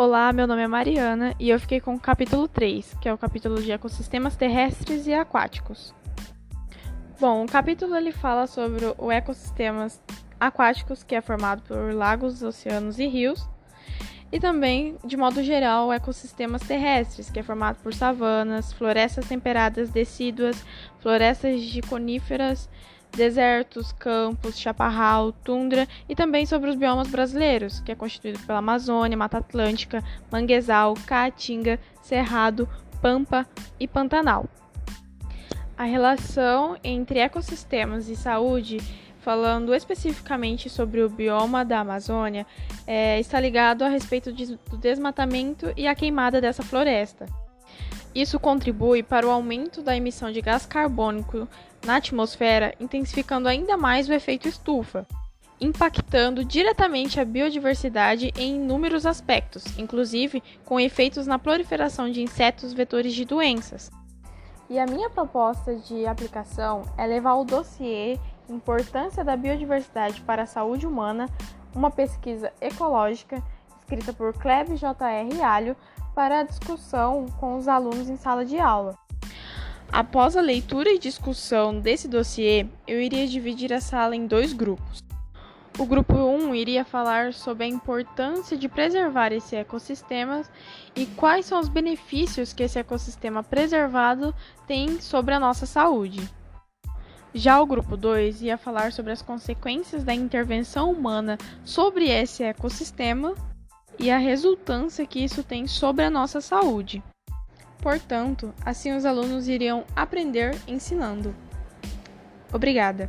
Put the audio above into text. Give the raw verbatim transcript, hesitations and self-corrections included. Olá, meu nome é Mariana e eu fiquei com o capítulo três, que é o capítulo de ecossistemas terrestres e aquáticos. Bom, o capítulo ele fala sobre os ecossistemas aquáticos, que é formado por lagos, oceanos e rios, e também, de modo geral, ecossistemas terrestres, que é formado por savanas, florestas temperadas decíduas, florestas de coníferas, desertos, campos, chaparral, tundra, e também sobre os biomas brasileiros, que é constituído pela Amazônia, Mata Atlântica, Manguezal, Caatinga, Cerrado, Pampa e Pantanal. A relação entre ecossistemas e saúde, falando especificamente sobre o bioma da Amazônia, é, está ligado a respeito de, do desmatamento e a queimada dessa floresta. Isso contribui para o aumento da emissão de gás carbônico na atmosfera, intensificando ainda mais o efeito estufa, impactando diretamente a biodiversidade em inúmeros aspectos, inclusive com efeitos na proliferação de insetos vetores de doenças. E a minha proposta de aplicação é levar o dossiê Importância da Biodiversidade para a Saúde Humana, uma pesquisa ecológica, escrita por Cleb Jr Alho, para a discussão com os alunos em sala de aula. Após a leitura e discussão desse dossiê, eu iria dividir a sala em dois grupos. O grupo um iria falar sobre a importância de preservar esse ecossistema e quais são os benefícios que esse ecossistema preservado tem sobre a nossa saúde. Já o grupo dois ia falar sobre as consequências da intervenção humana sobre esse ecossistema e a resultância que isso tem sobre a nossa saúde. Portanto, assim os alunos iriam aprender ensinando. Obrigada!